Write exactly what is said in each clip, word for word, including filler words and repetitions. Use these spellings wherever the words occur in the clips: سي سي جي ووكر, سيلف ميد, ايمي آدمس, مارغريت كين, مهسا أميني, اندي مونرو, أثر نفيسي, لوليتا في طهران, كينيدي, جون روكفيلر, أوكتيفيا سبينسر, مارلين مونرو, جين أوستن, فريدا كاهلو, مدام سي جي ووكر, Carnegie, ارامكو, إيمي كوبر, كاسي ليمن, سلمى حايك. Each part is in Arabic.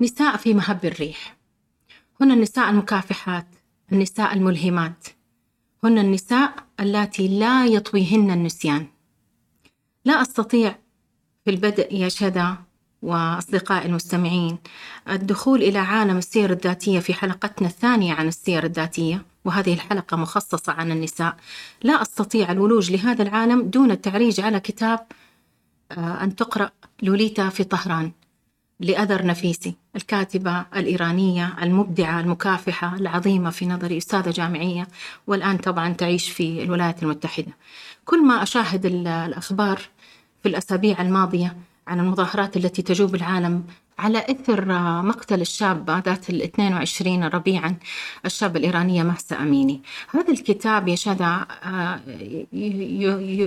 نساء في مهب الريح، هن النساء المكافحات، النساء الملهمات، هن النساء اللاتي لا يطويهن النسيان. لا أستطيع في البدء يا شدى وأصدقائي المستمعين الدخول إلى عالم السير الذاتية في حلقتنا الثانية عن السير الذاتية، وهذه الحلقة مخصصة عن النساء. لا أستطيع الولوج لهذا العالم دون التعريج على كتاب أن تقرأ، لوليتا في طهران، لأثر نفيسي، الكاتبة الإيرانية المبدعة المكافحة العظيمة في نظري، أستاذة جامعية والآن طبعا تعيش في الولايات المتحدة. كل ما أشاهد الأخبار في الأسابيع الماضية عن المظاهرات التي تجوب العالم على إثر مقتل الشابة ذات الاثنين وعشرين ربيعا، الشابة الإيرانية مهسا أميني. هذا الكتاب يا شادة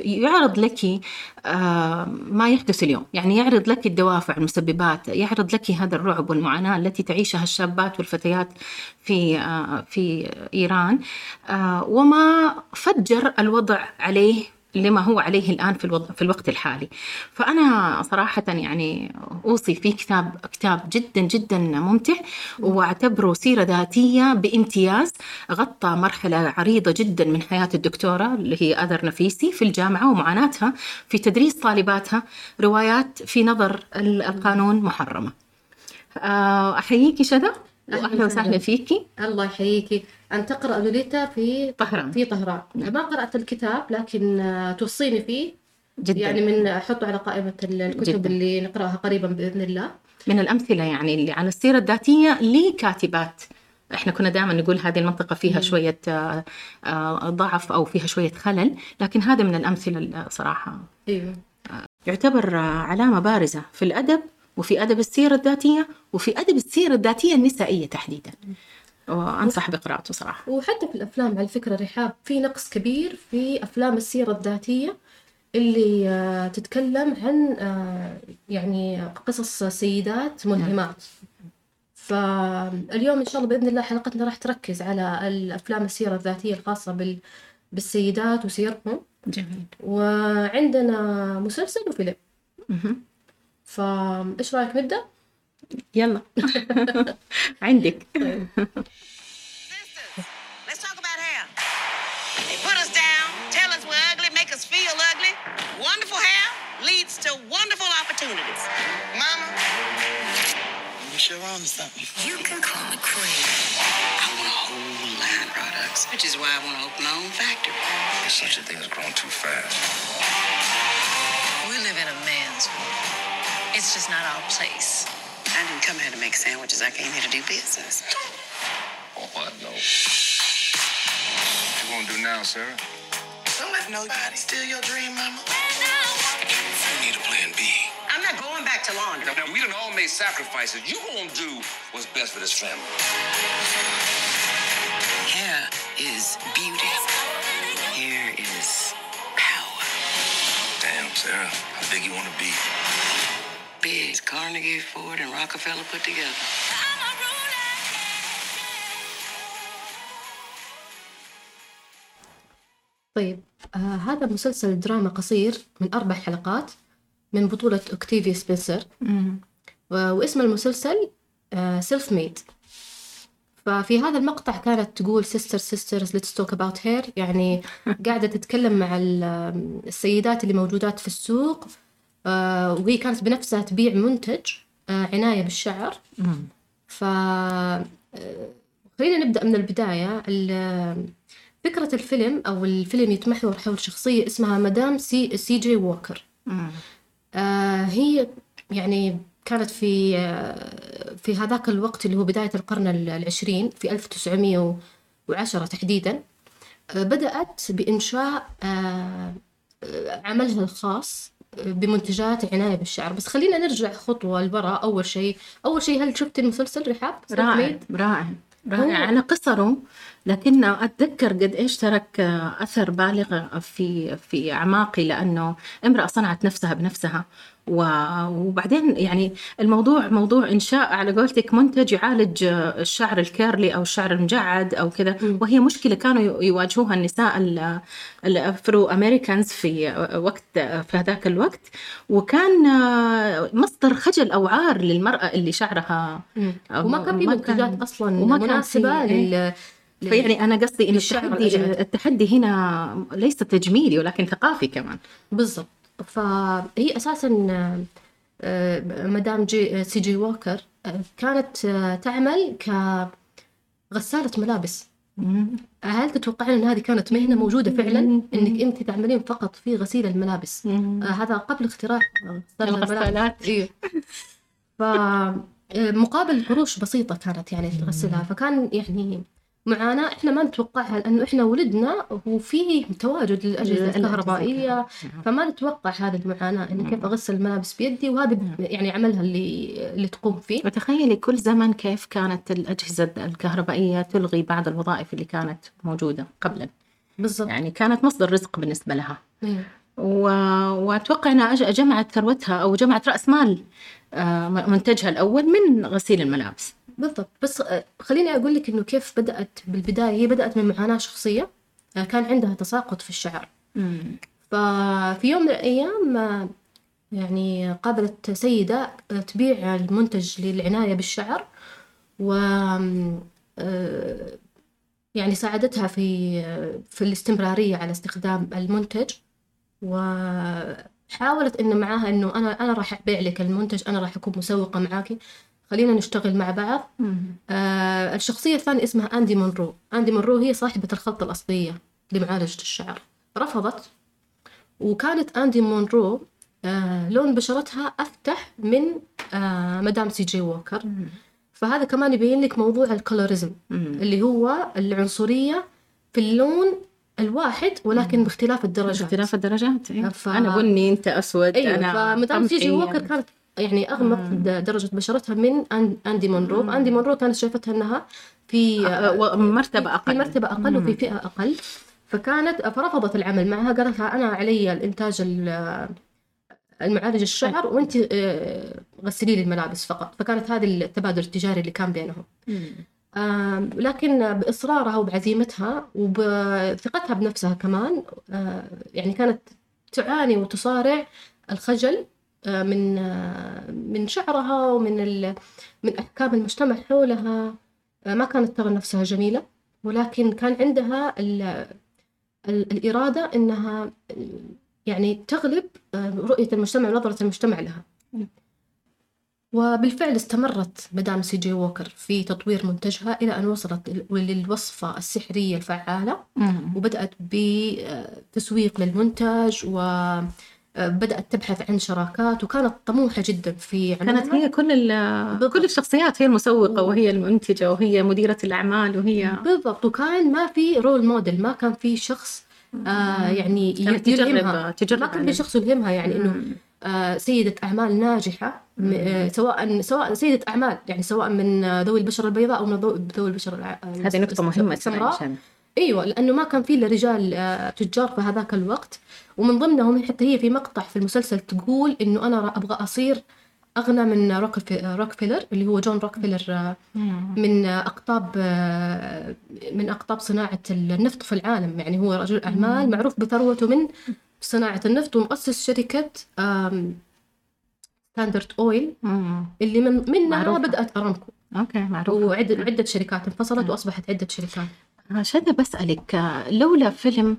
يعرض لك ما يحدث اليوم، يعني يعرض لك الدوافع المسببات، يعرض لك هذا الرعب والمعاناة التي تعيشها الشابات والفتيات في في إيران، وما فجر الوضع عليه لما هو عليه الآن في الوضع في الوقت الحالي. فأنا صراحة يعني أوصي في كتاب كتاب جدا جدا ممتع، واعتبره سيرة ذاتية بامتياز، غطى مرحلة عريضة جدا من حياة الدكتورة اللي هي أثر نفيسي في الجامعة ومعاناتها في تدريس طالباتها، روايات في نظر القانون محرمة. أحييكي شذا، أهلا وسهلا فيكي. الله يحييكي. أن تقرأ لوليتا في طهران. في طهران ما قرأت الكتاب لكن توصيني فيه جدا، يعني من أحطه على قائمة الكتب جداً اللي نقرأها قريبا بإذن الله، من الأمثلة يعني اللي على السيرة الذاتية لكاتبات. إحنا كنا دائما نقول هذه المنطقة فيها شوية ضعف أو فيها شوية خلل، لكن هذا من الأمثلة صراحة. أيوه. يعتبر علامة بارزة في الأدب وفي أدب السيرة الذاتية وفي أدب السيرة الذاتية النسائية تحديداً، وأنصح بقراءته صراحة. وحتى في الأفلام على فكرة رحاب، في نقص كبير في أفلام السيرة الذاتية اللي تتكلم عن يعني قصص سيدات ملهمات. فاليوم إن شاء الله بإذن الله حلقتنا راح تركز على الأفلام السيرة الذاتية الخاصة بال بالسيدات وسيرهم. جميل. وعندنا مسلسل وفيلم. فا إيش رأيك نبدأ؟ يلا. عندك. Let's talk about hair. They put us down, tell us we're ugly, make us feel ugly. Wonderful hair leads to wonderful opportunities. Mama, you sure on something. You can call me crazy. I want a whole line of products, which is why I want to open my own factory. Such a thing has grown too fast. We live in a man's world. It's just not our place. I didn't come here to make sandwiches. I came here to do business. Oh, I know. What you gonna do now, Sarah? Don't let nobody steal your dream, Mama. You need a plan B. I'm not going back to laundry. Now, we done all made sacrifices. You gonna do what's best for this family. Hair is beauty. Hair is power. Damn, Sarah, how big you wanna be? Big Carnegie, Ford, and Rockefeller put together. طيب آه هذا مسلسل دراما قصير من أربع حلقات من بطولة أوكتيفيا سبينسر، واسم المسلسل آه سيلف ميد. ففي هذا المقطع كانت تقول سيستر سيسترز ليتس توك أباوت هير، يعني قاعدة تتكلم مع السيدات اللي موجودات في السوق، وهي كانت بنفسها تبيع منتج عناية بالشعر. ف خلينا نبدأ من البداية. فكرة الفيلم أو الفيلم يتمحور حول شخصية اسمها مدام سي سي جي ووكر. هي يعني كانت في في هذاك الوقت اللي هو بداية القرن العشرين، في ألف وتسعمائة وعشرة تحديدا، بدأت بإنشاء عملها الخاص بمنتجات عناية بالشعر. بس خلينا نرجع خطوة لبرا. أول شيء أول شيء هل شفت المسلسل رحاب؟ رائع رائع رائع على قصره، لكن أتذكر قد إيش ترك أثر بالغ في في أعماقي، لأنه امرأة صنعت نفسها بنفسها وبعدين يعني الموضوع موضوع إنشاء على قولتك منتج يعالج الشعر الكيرلي أو الشعر المجعد أو كذا، وهي مشكلة كانوا يواجهوها النساء الأفرو أمريكانز في وقت في هذاك الوقت، وكان مصدر خجل أو عار للمرأة اللي شعرها وما كان في منتجات أصلا مناسبة لل يعني أنا قصدي إن التحدي, التحدي هنا ليس تجميلي ولكن ثقافي كمان. بالضبط. فهي أساساً مدام سي جي ووكر كانت تعمل كغسالة ملابس. هل تتوقعين أن هذه كانت مهنة موجودة فعلاً؟ إنك أنت تعملين فقط في غسيل الملابس؟ هذا قبل اختراع الغسالات. إيه. فمقابل قروش بسيطة كانت يعني تغسلها، فكان يعني معانا إحنا ما نتوقعها لأنه إحنا ولدنا وفيه تواجد للأجهزة الكهربائية، فما نتوقع هذا المعاناة إن كيف أغسل الملابس بيدي، وهذا يعني عملها اللي اللي تقوم فيه. وتخيلي كل زمن كيف كانت الأجهزة الكهربائية تلغي بعض الوظائف اللي كانت موجودة قبلا. بالضبط. يعني كانت مصدر رزق بالنسبة لها. مم. وأتوقع أنها جمعت ثروتها أو جمعت رأس مال منتجها الأول من غسيل الملابس. بالضبط. بس خليني أقول لك إنه كيف بدأت بالبداية. هي بدأت من معاناة شخصية، كان عندها تساقط في الشعر. مم. ففي يوم من الأيام يعني قابلت سيدة تبيع المنتج للعناية بالشعر، و يعني ساعدتها في في الاستمرارية على استخدام المنتج، وحاولت إن معاها إنه أنا أنا راح أبيع لك المنتج، أنا راح أكون مسوقة معاكي، خلينا نشتغل مع بعض. آه الشخصية الثانية اسمها اندي مونرو. اندي مونرو هي صاحبة الخلطة الأصلية لمعالجة الشعر. رفضت، وكانت اندي مونرو آه لون بشرتها أفتح من آه مدام سي جي ووكر. مم. فهذا كمان يبين لك موضوع الكولوريزم اللي هو العنصرية في اللون الواحد ولكن باختلاف الدرجات. باختلاف الدرجات. يعني. ف... أنا بني أنت أسود. أيوه. أنا فمدام سي جي ووكر يعني. كانت يعني أغمق مم. درجة بشرتها من أندي مونرو. أندي مونرو كانت شايفتها أنها في مرتبة أقل, في مرتبة أقل وفي فئة أقل، فكانت فرفضت العمل معها. قالت لها أنا علي الإنتاج المعالج الشعر وأنت غسلي لي الملابس فقط. فكانت هذا التبادل التجاري اللي كان بينهم. لكن بإصرارها وبعزيمتها وبثقتها بنفسها كمان يعني كانت تعاني وتصارع الخجل من من شعرها ومن ال... من أحكام المجتمع حولها. ما كانت ترى نفسها جميلة، ولكن كان عندها ال... ال... الإرادة أنها يعني تغلب رؤية المجتمع ونظرة المجتمع لها. وبالفعل استمرت مدام سي جي ووكر في تطوير منتجها إلى أن وصلت للوصفة السحرية الفعالة، وبدأت بتسويق للمنتج و بدأت تبحث عن شراكات، وكانت طموحة جدا في عملها. كانت هي كل كل الشخصيات، هي المسوقة وهي المنتجة وهي مديرة الأعمال وهي بالضبط. وكان ما في رول موديل، ما كان في شخص آه يعني يلهمها، ما كان في شخص يلهمها يعني إنه آه سيدة أعمال ناجحة، آه سواء سواء سيدة أعمال يعني سواء من ذوي البشرة البيضاء أو من ذوي البشرة هذه نقطة مهمة السمراء. ايوه، لانه ما كان في الا رجال تجار في هذاك الوقت، ومن ضمنهم حتى هي في مقطع في المسلسل تقول انه انا ابغى اصير اغنى من روكفيلر اللي هو جون روكفيلر، من اقطاب من اقطاب صناعه النفط في العالم. يعني هو رجل اعمال معروف بثروته من صناعه النفط، ومؤسس شركه ستاندرد اويل اللي من منها بدات ارامكو. اوكي، معروف. وعده شركات انفصلت واصبحت عده شركات. شادة، بسألك لولا فيلم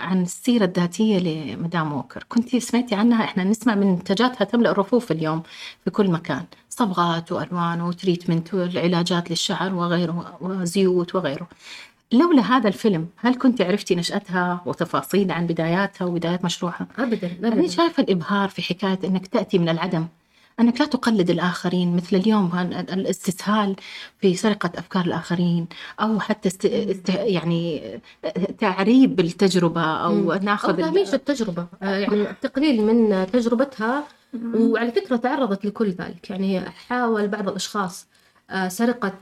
عن السيرة الذاتية لمدام ووكر كنت سمعتي عنها؟ إحنا نسمع من منتجاتها تملأ الرفوف اليوم في كل مكان، صبغات وألوان وتريتمنت والعلاجات للشعر وغيره وزيوت وغيره. لولا هذا الفيلم هل كنت عرفتي نشأتها وتفاصيل عن بداياتها وبدايات مشروعها؟ أبداً. أنا شايفة الإبهار في حكاية أنك تأتي من العدم، أنك لا تقلد الآخرين مثل اليوم الاستسهال في سرقة أفكار الآخرين، أو حتى است... يعني تعريب التجربة أو مم. ناخذ أو تهميش التجربة، يعني التقليل من تجربتها. وعلى فكرة تعرضت لكل ذلك، يعني حاول بعض الأشخاص سرقة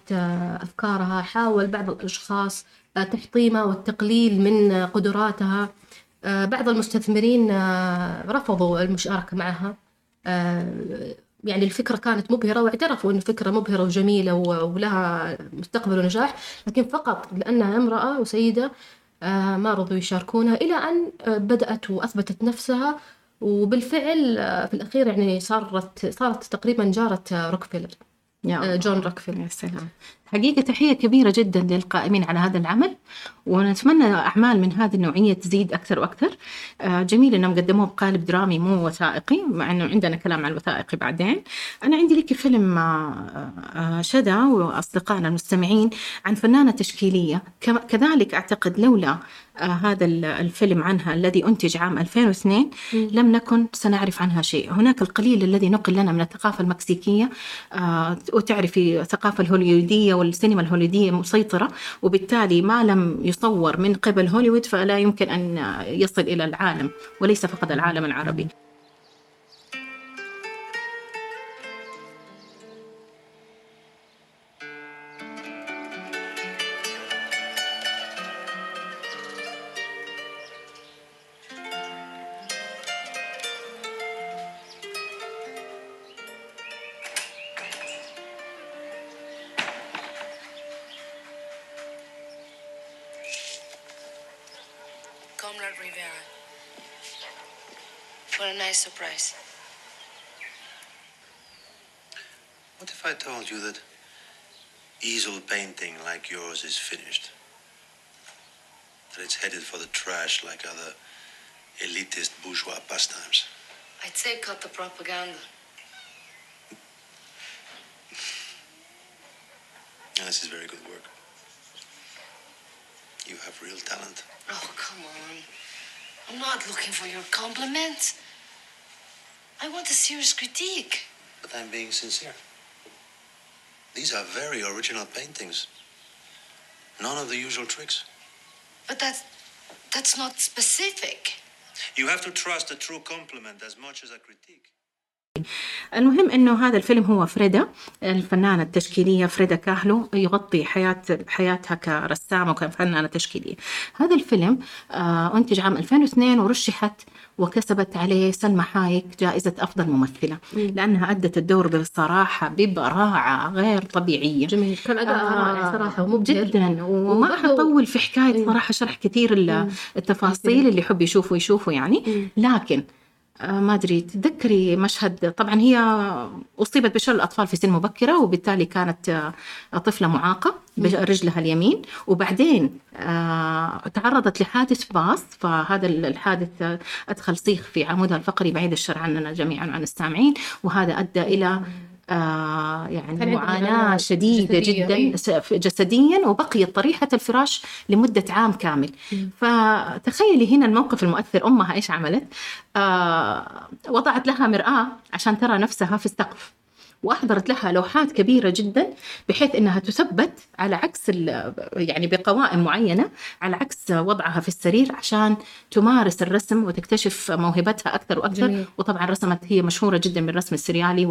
أفكارها، حاول بعض الأشخاص تحطيمها والتقليل من قدراتها، بعض المستثمرين رفضوا المشاركة معها. يعني الفكرة كانت مبهرة واعترفوا أن الفكرة مبهرة وجميلة ولها مستقبل ونجاح، لكن فقط لأنها امرأة وسيدة ما رضوا يشاركونها، إلى أن بدأت وأثبتت نفسها. وبالفعل في الأخير يعني صارت صارت تقريبا جارة روكفيلر، جون روكفيلر. يا سلام. حقيقة تحية كبيرة جدا للقائمين على هذا العمل، ونتمنى أعمال من هذه النوعية تزيد أكثر وأكثر. جميل أنهم قدموه بقالب درامي مو وثائقي، مع أنه عندنا كلام عن الوثائقي بعدين. أنا عندي لك فيلم شدى وأصدقائنا المستمعين عن فنانة تشكيلية، كذلك أعتقد لولا هذا الفيلم عنها الذي أنتج عام ألفين واثنين لم نكن سنعرف عنها شيء. هناك القليل الذي نقل لنا من الثقافة المكسيكية، وتعرفي الثقافة الهوليودية والسينما الهوليودية مسيطرة، وبالتالي ما لم يصور من قبل هوليوود فلا يمكن أن يصل إلى العالم، وليس فقط العالم العربي. Surprise. What if I told you that easel painting like yours is finished? That it's headed for the trash like other elitist bourgeois pastimes? I'd say cut the propaganda. Now, this is very good work. You have real talent. Oh, come on. I'm not looking for your compliments. I want a serious critique. But I'm being sincere. These are very original paintings. None of the usual tricks. But that's, that's not specific. You have to trust a true compliment as much as a critique. المهم أنه هذا الفيلم هو فريدا، الفنانة التشكيلية فريدا كاهلو، يغطي حياة حياتها كرسامة وكفنانة تشكيلية. هذا الفيلم أنتج عام ألفين واثنين ورشحت وكسبت عليه سلمى حايك جائزة أفضل ممثلة، لأنها أدت الدور بصراحة ببراعة غير طبيعية. جميل، كان أداءها صراحة مبهر جدا، وما حطول في حكاية صراحة شرح كثير التفاصيل اللي يحب يشوفه يشوفه يعني. لكن ما أدري، تذكري مشهد، طبعا هي أصيبت بشلل الأطفال في سن مبكرة، وبالتالي كانت طفلة معاقة برجلها اليمين، وبعدين تعرضت لحادث باص، فهذا الحادث أدخل صيغ في عمودها الفقري بعيد الشر عننا جميعا وعن السامعين، وهذا أدى إلى آه يعني معاناة شديدة جداً جسدياً، وبقيت طريحة الفراش لمدة عام كامل. فتخيلي هنا الموقف المؤثر. أمها إيش عملت؟ آه وضعت لها مرآة عشان ترى نفسها في السقف، وأحضرت لها لوحات كبيرة جدا بحيث أنها تثبت على عكس يعني بقوائم معينة على عكس وضعها في السرير، عشان تمارس الرسم وتكتشف موهبتها أكثر وأكثر. جميل. وطبعا رسمت، هي مشهورة جدا بالرسم السريالي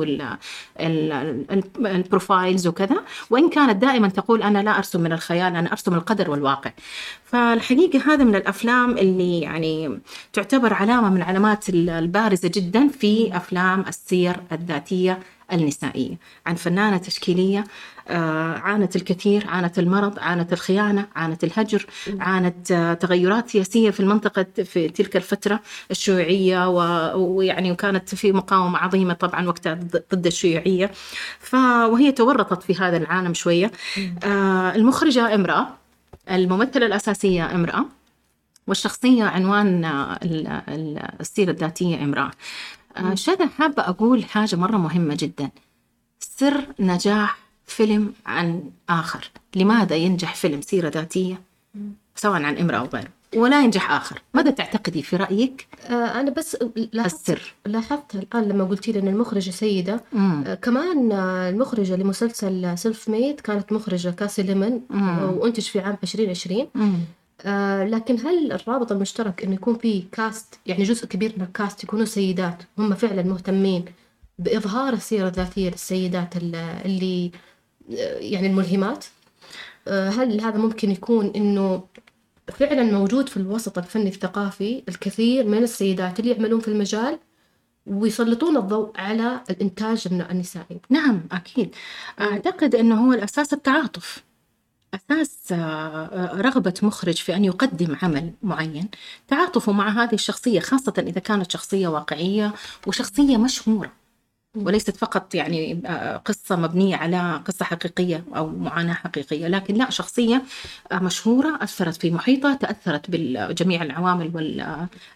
والبروفايلز وكذا، وإن كانت دائما تقول أنا لا أرسم من الخيال، أنا أرسم القدر والواقع. فالحقيقة هذا من الأفلام اللي يعني تعتبر علامة من علامات البارزة جدا في أفلام السير الذاتية النسائية، عن فنانة تشكيلية عانت الكثير، عانت المرض، عانت الخيانة، عانت الهجر، عانت تغيرات سياسية في المنطقة في تلك الفترة الشيوعية، ويعني وكانت في مقاومة عظيمة طبعا وقتها ضد الشيوعية، فهي تورطت في هذا العالم شوية. المخرجة امرأة، الممثلة الأساسية امرأة، والشخصية عنوان السيرة الذاتية امرأة. شذا حابة أقول حاجة مرة مهمة جدا، سر نجاح فيلم عن آخر. لماذا ينجح فيلم سيرة ذاتية سواء عن امرأة أو غيره ولا ينجح آخر؟ ماذا تعتقدي في رأيك؟ أنا بس السر لاحظت الآن لما قلتي لأن المخرجة سيدة، مم. كمان المخرجة لمسلسل سيلف ميد كانت مخرجة كاسي ليمن، وأنتج في عام عشرين عشرين. آه لكن هل الرابط المشترك إنه يكون فيه كاست، يعني جزء كبير من الكاست يكونوا سيدات هم فعلا مهتمين بإظهار السيرة الذاتية للسيدات اللي يعني الملهمات؟ آه هل هذا ممكن يكون إنه فعلا موجود في الوسط الفني الثقافي الكثير من السيدات اللي يعملون في المجال ويسلطون الضوء على الإنتاج النسائي. نعم أكيد، أعتقد أنه هو الأساس التعاطف، أساس رغبة مخرج في أن يقدم عمل معين تعاطفه مع هذه الشخصية، خاصة إذا كانت شخصية واقعية وشخصية مشهورة وليست فقط يعني قصة مبنية على قصة حقيقية أو معاناة حقيقية، لكن لا شخصية مشهورة أثرت في محيطها، تأثرت بجميع العوامل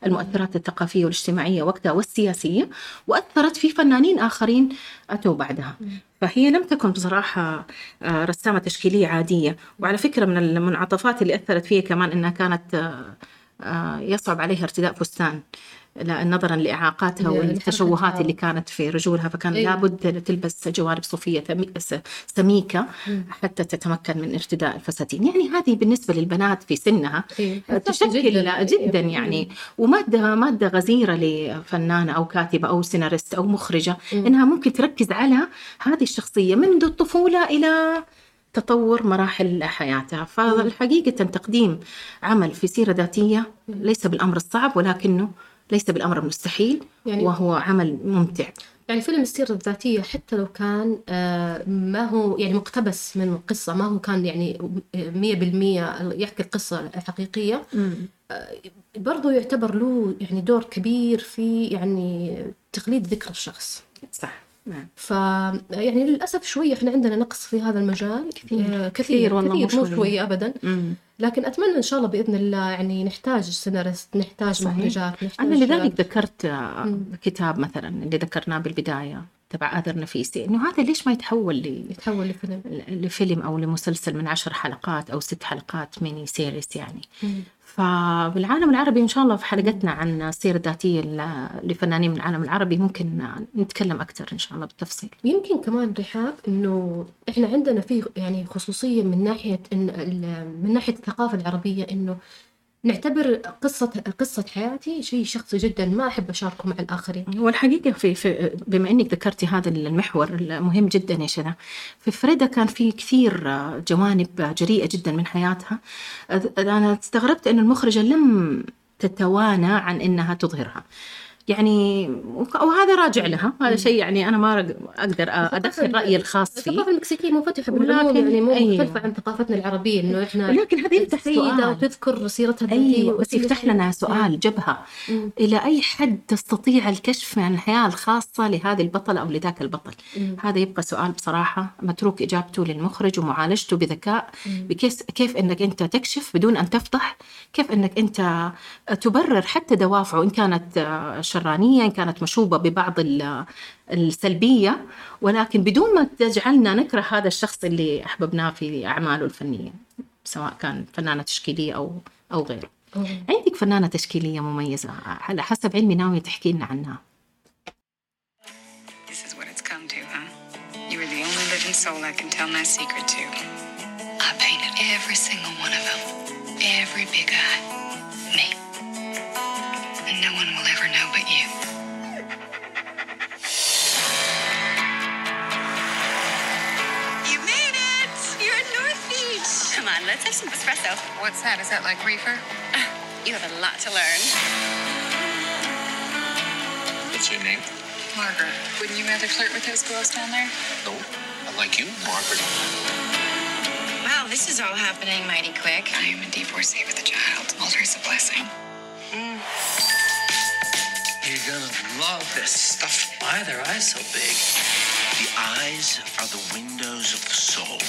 والمؤثرات الثقافية والاجتماعية وقتها والسياسية، وأثرت في فنانين آخرين أتوا بعدها. فهي لم تكن بصراحة رسامة تشكيلية عادية. وعلى فكرة من المنعطفات اللي أثرت فيها كمان أنها كانت يصعب عليها ارتداء فستان نظرا لإعاقاتها والتشوهات اللي كانت في رجولها، فكان إيه؟ لابد تلبس جوارب صوفية سميكة حتى تتمكن من ارتداء الفساتين. يعني هذه بالنسبة للبنات في سنها إيه؟ تشكل جداً, جدا يعني إيه؟ ومادة مادة غزيرة لفنانة أو كاتبة أو سيناريست أو مخرجة إيه؟ إنها ممكن تركز على هذه الشخصية منذ الطفولة إلى تطور مراحل حياتها. فالحقيقة تقديم عمل في سيرة ذاتية ليس بالأمر الصعب، ولكنه ليس بالأمر المستحيل يعني، وهو عمل ممتع. يعني فيلم السيرة الذاتية حتى لو كان ما هو يعني مقتبس من القصة، ما هو كان يعني مية بالمية يحكي القصة الحقيقية، برضو يعتبر له يعني دور كبير في يعني تقليد ذكر الشخص. صح. ف يعني للأسف شوية إحنا عندنا نقص في هذا المجال كثير كثير والله، مو شوية, شوية أبدا. مم. لكن أتمنى إن شاء الله بإذن الله يعني نحتاج سيناريست، نحتاج مخرجات. أنا لذلك ذكرت مم. كتاب مثلا اللي ذكرناه بالبداية تبع أثر نفيسي، إنه هذا ليش ما يتحول لي يتحول لفيلم لفيلم أو لمسلسل من عشر حلقات أو ست حلقات ميني سيريس يعني. مم. فبالعالم العربي إن شاء الله في حلقتنا عن السيرة الذاتية لفنانين من العالم العربي ممكن نتكلم أكثر إن شاء الله بالتفصيل. يمكن كمان رحاب إنه إحنا عندنا فيه يعني خصوصية من ناحية إن من ناحية الثقافة العربية، إنه نعتبر قصة قصة حياتي شيء شخصي جدا، ما أحب أشاركه مع الآخرين. والحقيقة في, في بما إنك ذكرتي هذا المحور المهم جدا يا شذا، في فريدة كان في كثير جوانب جريئة جدا من حياتها، أنا استغربت إن المخرجة لم تتوانى عن إنها تظهرها يعني، وهذا راجع لها، هذا شيء يعني أنا ما أقدر أدخل رأيي الخاص فيه. الثقافة المكسيكية منفتحة بالعموم يعني، مو مختلفة عن ثقافتنا العربية إنه إحنا، لكن هذه يفتح سؤال وتذكر سيرتها أيوة، وتفتح لنا سؤال جبهة مم. إلى أي حد تستطيع الكشف عن الحياة الخاصة لهذه البطل أو لذاك البطل. مم. هذا يبقى سؤال بصراحة متروك إجابته للمخرج ومعالجته بذكاء، بكيف كيف إنك أنت تكشف بدون أن تفضح، كيف إنك أنت تبرر حتى دوافعه إن كانت شرانية، إن كانت مشوبة ببعض السلبية، ولكن بدون ما تجعلنا نكره هذا الشخص اللي أحببناه في أعماله الفنية، سواء كان فنانة تشكيلية أو أو غيره. عندك فنانة تشكيلية مميزة على حسب علمي ناوية تحكي لنا عنها. This is what it's come to, huh? You are the only living soul I can tell my secret to. I painted every single one of them, every big eye, me. No one will ever know but you. You made it! You're in North Beach! Come on, let's have some espresso. What's that? Is that like reefer? Uh, you have a lot to learn. What's your name? Margaret. Wouldn't you rather flirt with those girls down there? No, I like you, Margaret. Wow, this is all happening mighty quick. I am a divorcee with a child. Altar is a blessing. Mm. You're gonna love this stuff. Why are their eyes so big? The eyes are the windows of the soul.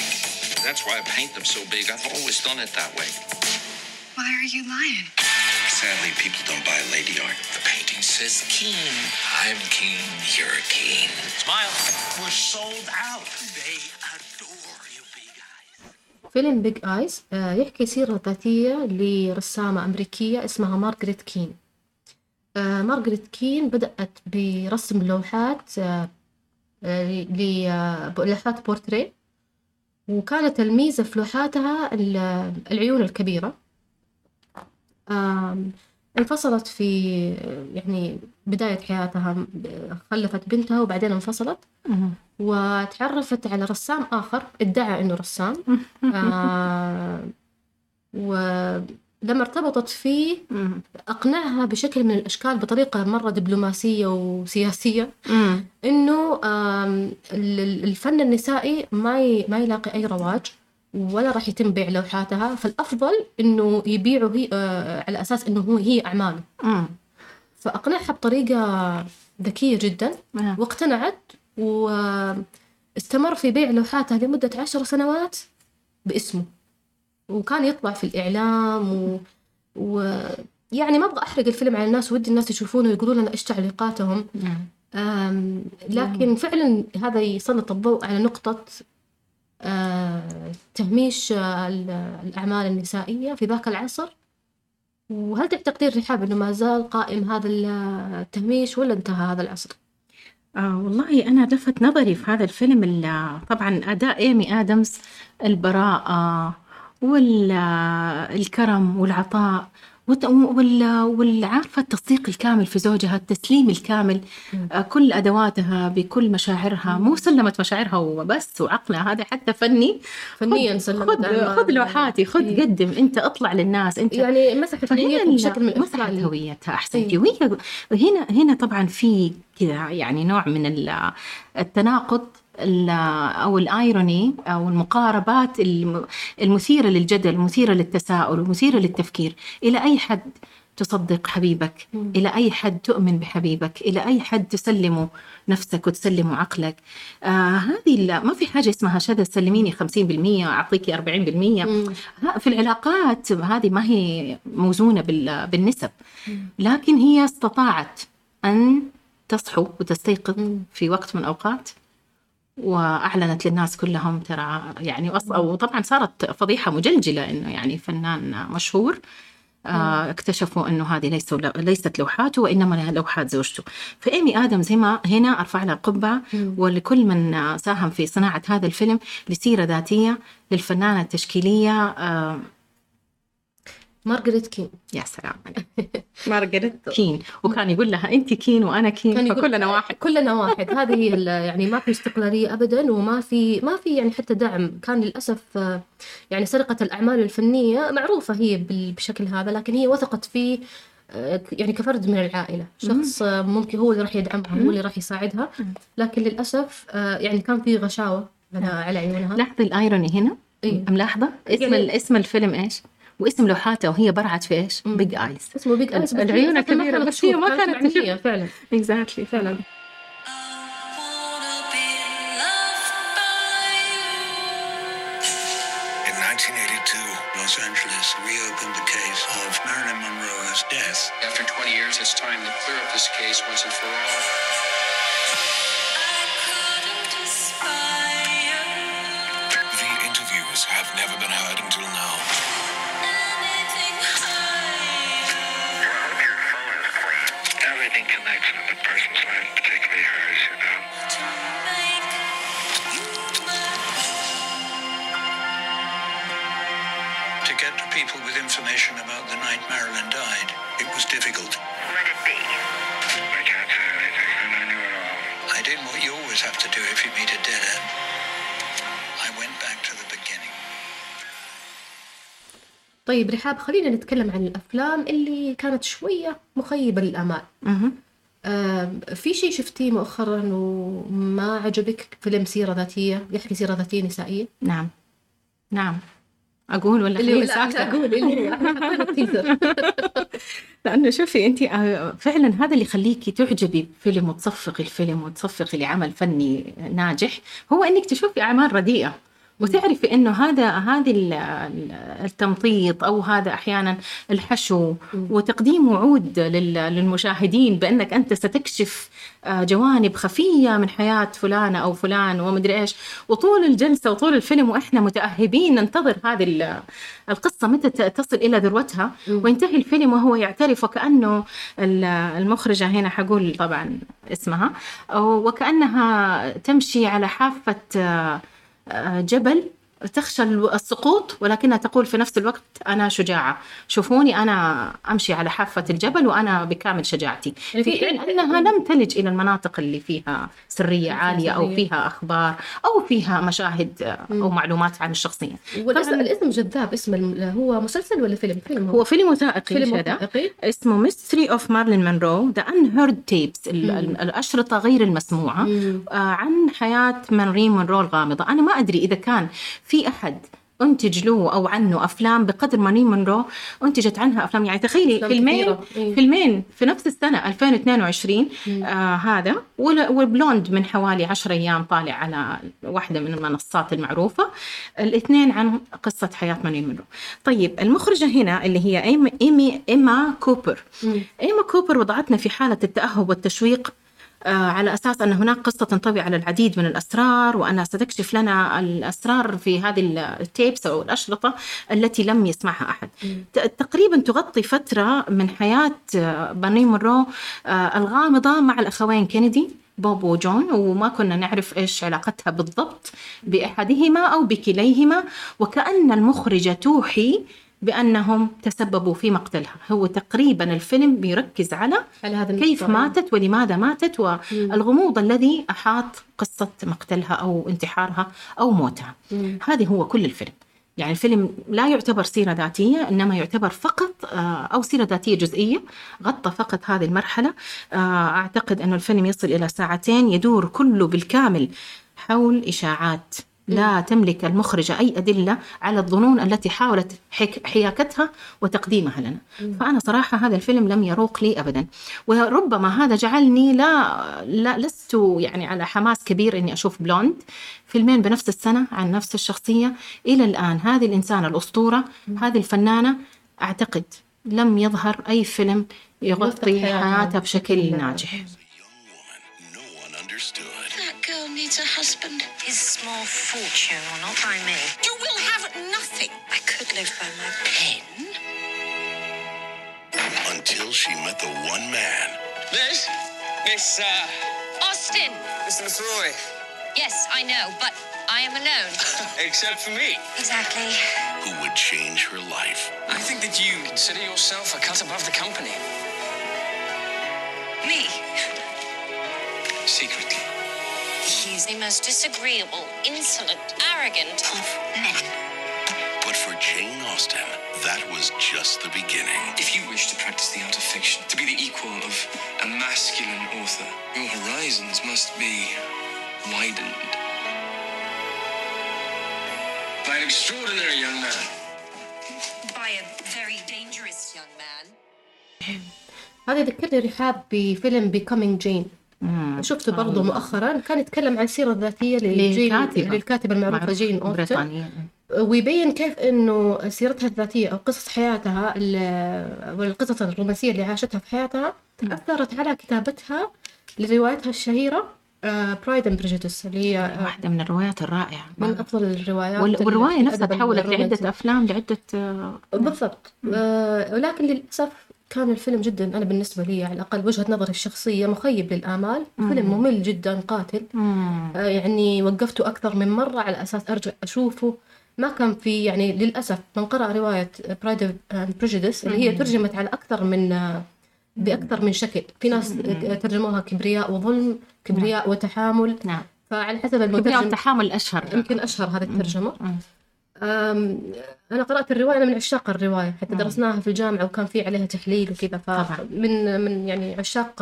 That's why I paint them so big. I've always done it that way. Why are you lying? Sadly, people don't buy lady art. The painting says keen. I'm keen. You're keen. Smile. We're sold out. They adore you, big eyes. فيلم بيج آيز يحكي سيرة ذاتية لرسامة أمريكية اسمها مارغريت كين. مارغريت كين بدأت برسم لوحات لوحات بورتريه، وكانت الميزة في لوحاتها العيون الكبيرة. انفصلت في يعني بداية حياتها، خلفت بنتها وبعدين انفصلت وتعرفت على رسام آخر ادعى إنه رسام، و لما ارتبطت فيه أقنعها بشكل من الأشكال بطريقة مرة دبلوماسية وسياسية إنه الفن النسائي ما ما يلاقي أي رواج ولا راح يتم بيع لوحاتها، فالأفضل إنه يبيعه هي على أساس إنه هو هي أعماله. فأقنعها بطريقة ذكية جدا واقتنعت، واستمر في بيع لوحاتها لمدة عشر سنوات باسمه، وكان يطلع في الإعلام و... و... يعني ما أبغى أحرق الفيلم على الناس، ودي الناس يشوفونه ويقولون لنا إيش تعليقاتهم. أم... لكن فعلا هذا يسلط الضوء على نقطة أه... تهميش الأعمال النسائية في ذاك العصر. وهل تعتقدين رحاب أنه ما زال قائم هذا التهميش ولا انتهى هذا العصر؟ آه والله أنا لفت نظري في هذا الفيلم اللي... طبعا أداء ايمي آدمس، البراءة والكرم والعطاء والعارفة التصديق الكامل في زوجها، التسليم الكامل، كل أدواتها بكل مشاعرها، مو سلمت مشاعرها وبس وعقلها، هذا حتى فني فنيا سلمت. خذ لوحاتي، خذ إيه. قدم أنت، أطلع للناس أنت، يعني مسحت هويتها بشكل من الأفعال، هويتها أحسنتي إيه. وهي هنا هنا طبعا في كذا يعني نوع من التناقض أو الآيروني أو المقاربات المثيرة للجدل، مثيرة للتساؤل، ومثيرة للتفكير. إلى أي حد تصدق حبيبك؟ مم. إلى أي حد تؤمن بحبيبك؟ إلى أي حد تسلم نفسك وتسلم عقلك؟ آه هذه ما في حاجة اسمها شذا سلميني خمسين بالمية أعطيكي أربعين بالمية. في العلاقات هذه ما هي موزونة بالنسب، مم. لكن هي استطاعت أن تصحو وتستيقظ مم. في وقت من أوقات، وأعلنت للناس كلهم ترى يعني. وطبعا صارت فضيحة مجلجلة إنه يعني فنان مشهور آه اكتشفوا إنه هذه ليس ليست لوحاته وإنما لوحات زوجته. فإيمي آدم زي ما هنا أرفع لها قبعة، ولكل من ساهم في صناعة هذا الفيلم، لسيرة ذاتية للفنانة التشكيلية آه مارغريت كين. يا سلام مارغريت كين. وكان يقول لها أنت كين وأنا كين، فكلنا واحد كلنا واحد. هذه يعني ما في استقلالية أبدا، وما في ما في يعني حتى دعم. كان للأسف يعني سرقة الأعمال الفنية معروفة هي بشكل هذا، لكن هي وثقت فيه يعني كفرد من العائلة، شخص ممكن هو اللي راح يدعمها، هو اللي راح يساعدها، لكن للأسف يعني كان في غشاوة على عيونها. لاحظي الآيروني هنا إيه؟ ملاحظة اسم يعني... اسم الفيلم إيش واسم لوحاته، وهي برعت في إيش؟ بيج آيز. اسمه بيج آيز. العيون كبيرة بس هي ما كانت تشوف فعلا. إكزاكتلي فعلا. In nineteen eighty-two, Los Angeles reopened the case of Marilyn Monroe's death. After twenty years, it's time to clear up this case once and for all. The interviews have never been heard until now. With information about the night Marilyn died, it was difficult. Let it be. I can't say anything, and I knew it all. I did what you always have to do if you meet a dead end. I went back to the beginning. طيب رحاب، خلينا نتكلم عن الأفلام اللي كانت شوية مخيبة للآمال. أمم. في شيء شفتيه مؤخرا وما عجبك؟ فيلم سيرة ذاتية يحكي سيرة ذاتية نسائية. نعم. نعم. أقول ولا خليني ساكتة؟ أقول اللي لأنه شوفي أنت فعلا هذا اللي خليكي تعجبي بفيلم وتصفق الفيلم وتصفق لعمل فني ناجح، هو أنك تشوفي أعمال رديئة وتعرفي أنه هذا هذه التمطيط أو هذا أحيانا الحشو، وتقديم وعود للمشاهدين بأنك أنت ستكشف جوانب خفية من حياة فلانة أو فلان ومدري إيش، وطول الجلسة وطول الفيلم وإحنا متأهبين ننتظر هذه القصة متى تصل إلى ذروتها، وينتهي الفيلم وهو يعترف، وكأنه المخرجة هنا حقول طبعا اسمها، وكأنها تمشي على حافة جبل تخشى السقوط ولكنها تقول في نفس الوقت أنا شجاعة، شوفوني أنا أمشي على حافة الجبل وأنا بكامل شجاعتي، في أنها لم تلج إلى المناطق اللي فيها سرية عالية أو فيها أخبار أو فيها مشاهد أو معلومات عن الشخصية. والاسم الاسم جذاب، اسم هو مسلسل ولا فيلم؟ فيلم هو, هو فيلم وثائقي، فيلم وثائقي اسمه Mystery of Marilyn Monroe The Unheard Tapes، الأشرطة غير المسموعة عن حياة مارلين مونرو الغامضة. أنا ما أدري إذا كان في أحد أنتج له أو عنه أفلام بقدر مارلين مونرو أنتجت عنها أفلام، يعني تخيلي فيلمين فيلمين في نفس السنة ألفين واثنين وعشرين آه هذا والبلوند من حوالي عشر أيام طالع على واحدة من المنصات المعروفة، الاثنين عن قصة حياة مارلين مونرو. طيب المخرجة هنا اللي هي إيمي إيمي إيمي كوبر مم. إيمي كوبر وضعتنا في حالة التأهب والتشويق على أساس أن هناك قصة تنطوي على العديد من الأسرار، وأنها ستكشف لنا الأسرار في هذه التيبس أو الأشرطة التي لم يسمعها أحد. تقريبا تغطي فترة من حياة مارلين مونرو الغامضة مع الأخوين كينيدي بوب وجون، وما كنا نعرف إيش علاقتها بالضبط بأحدهما أو بكليهما، وكأن المخرجة توحي بأنهم تسببوا في مقتلها. هو تقريبا الفيلم بيركز على, على هذا كيف ماتت ولماذا ماتت والغموض الذي أحاط قصة مقتلها أو انتحارها أو موتها. هذه هو كل الفيلم، يعني الفيلم لا يعتبر سيرة ذاتية، إنما يعتبر فقط أو سيرة ذاتية جزئية غطى فقط هذه المرحلة. أعتقد أن الفيلم يصل إلى ساعتين، يدور كله بالكامل حول إشاعات لا تملك المخرجة أي أدلة على الظنون التي حاولت حياكتها وتقديمها لنا. فأنا صراحة هذا الفيلم لم يروق لي أبدا، وربما هذا جعلني لا, لا لست يعني على حماس كبير أني أشوف بلوند، فيلمين بنفس السنة عن نفس الشخصية. إلى الآن هذه الإنسانة الأسطورة، هذه الفنانة، أعتقد لم يظهر أي فيلم يغطي حياتها بشكل ناجح. Girl needs a husband. His small fortune will not buy me. You will have nothing. I could live by my pen. Until she met the one man. Miss? Miss, uh... Austin! Miss McRoy. Yes, I know, but I am alone. Except for me. Exactly. Who would change her life. I think that you consider yourself a cut above the company. Me? Secretly. He's the most disagreeable, insolent, arrogant of men. But for Jane Austen, that was just the beginning. If you wish to practice the art of fiction, to be the equal of a masculine author, your horizons must be widened. By an extraordinary young man. By a very dangerous young man. هذا ذكرني رحاب بفيلم Becoming Jane. شفته برضه مؤخرا، كان يتكلم عن سيرة ذاتية للكاتبة المعروفة جين أوستن، ويبين كيف أنه سيرتها الذاتية أو قصص حياتها والقصص الرومانسية اللي عاشتها في حياتها أثرت على كتابتها لروايتها الشهيرة برايد اند بريجيديس، اللي هي واحدة من الروايات الرائعة، من أفضل الروايات، والرواية نفسها تحولت لعدة أفلام لعدة بالضبط. ولكن للأسف كان الفيلم جدا، أنا بالنسبة لي على الأقل وجهة نظري الشخصية، مخيب للآمال. فيلم ممل جدا قاتل، آه يعني وقفته أكثر من مرة على أساس أرجع أشوفه. ما كان في يعني للأسف من قرأ رواية Pride and Prejudice اللي هي ترجمت على أكثر من بأكثر من شكل، في ناس ترجموها كبرياء وظلم، كبرياء وتحامل، فعلى حسب المترجم كبرياء وتحامل أشهر، يمكن أشهر هذه الترجمة. أنا قرأت الرواية، أنا من عشاق الرواية، حتى درسناها في الجامعة وكان في عليها تحليل وكذا، فمن من يعني عشاق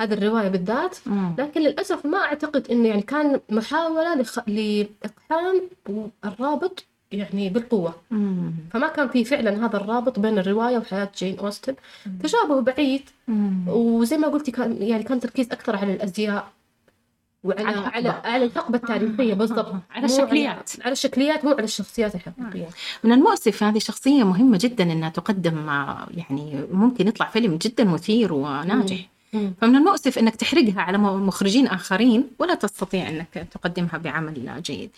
هذه الرواية بالذات. لكن للأسف ما أعتقد إنه يعني كان محاولة لخ... لإقحام الرابط يعني بالقوة، فما كان في فعلا هذا الرابط بين الرواية وحياة جين أوستن، تشابه بعيد. وزي ما قلتي كان يعني كان تركيز أكثر على الأزياء وعلى على على, على الحقبة التاريخية بالضبط، على الشكليات، على الشكليات مو على الشخصيات الحقيقية. من المؤسف هذه شخصية مهمة جدا انها تقدم، يعني ممكن يطلع فيلم جدا مثير وناجح، مم. فمن المؤسف انك تحرقها على مخرجين اخرين ولا تستطيع انك تقدمها بعمل جيد.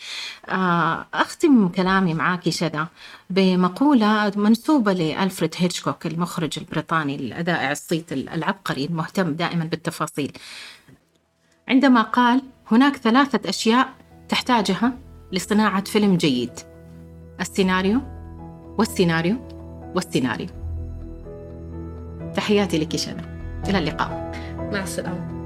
اختم كلامي معاكي شذا بمقولة منسوبة لألفريد هيتشكوك، المخرج البريطاني الأدائع الصيت العبقري المهتم دائما بالتفاصيل، عندما قال هناك ثلاثة أشياء تحتاجها لصناعة فيلم جيد. السيناريو والسيناريو والسيناريو. تحياتي لك شذا، إلى اللقاء. مع السلامة.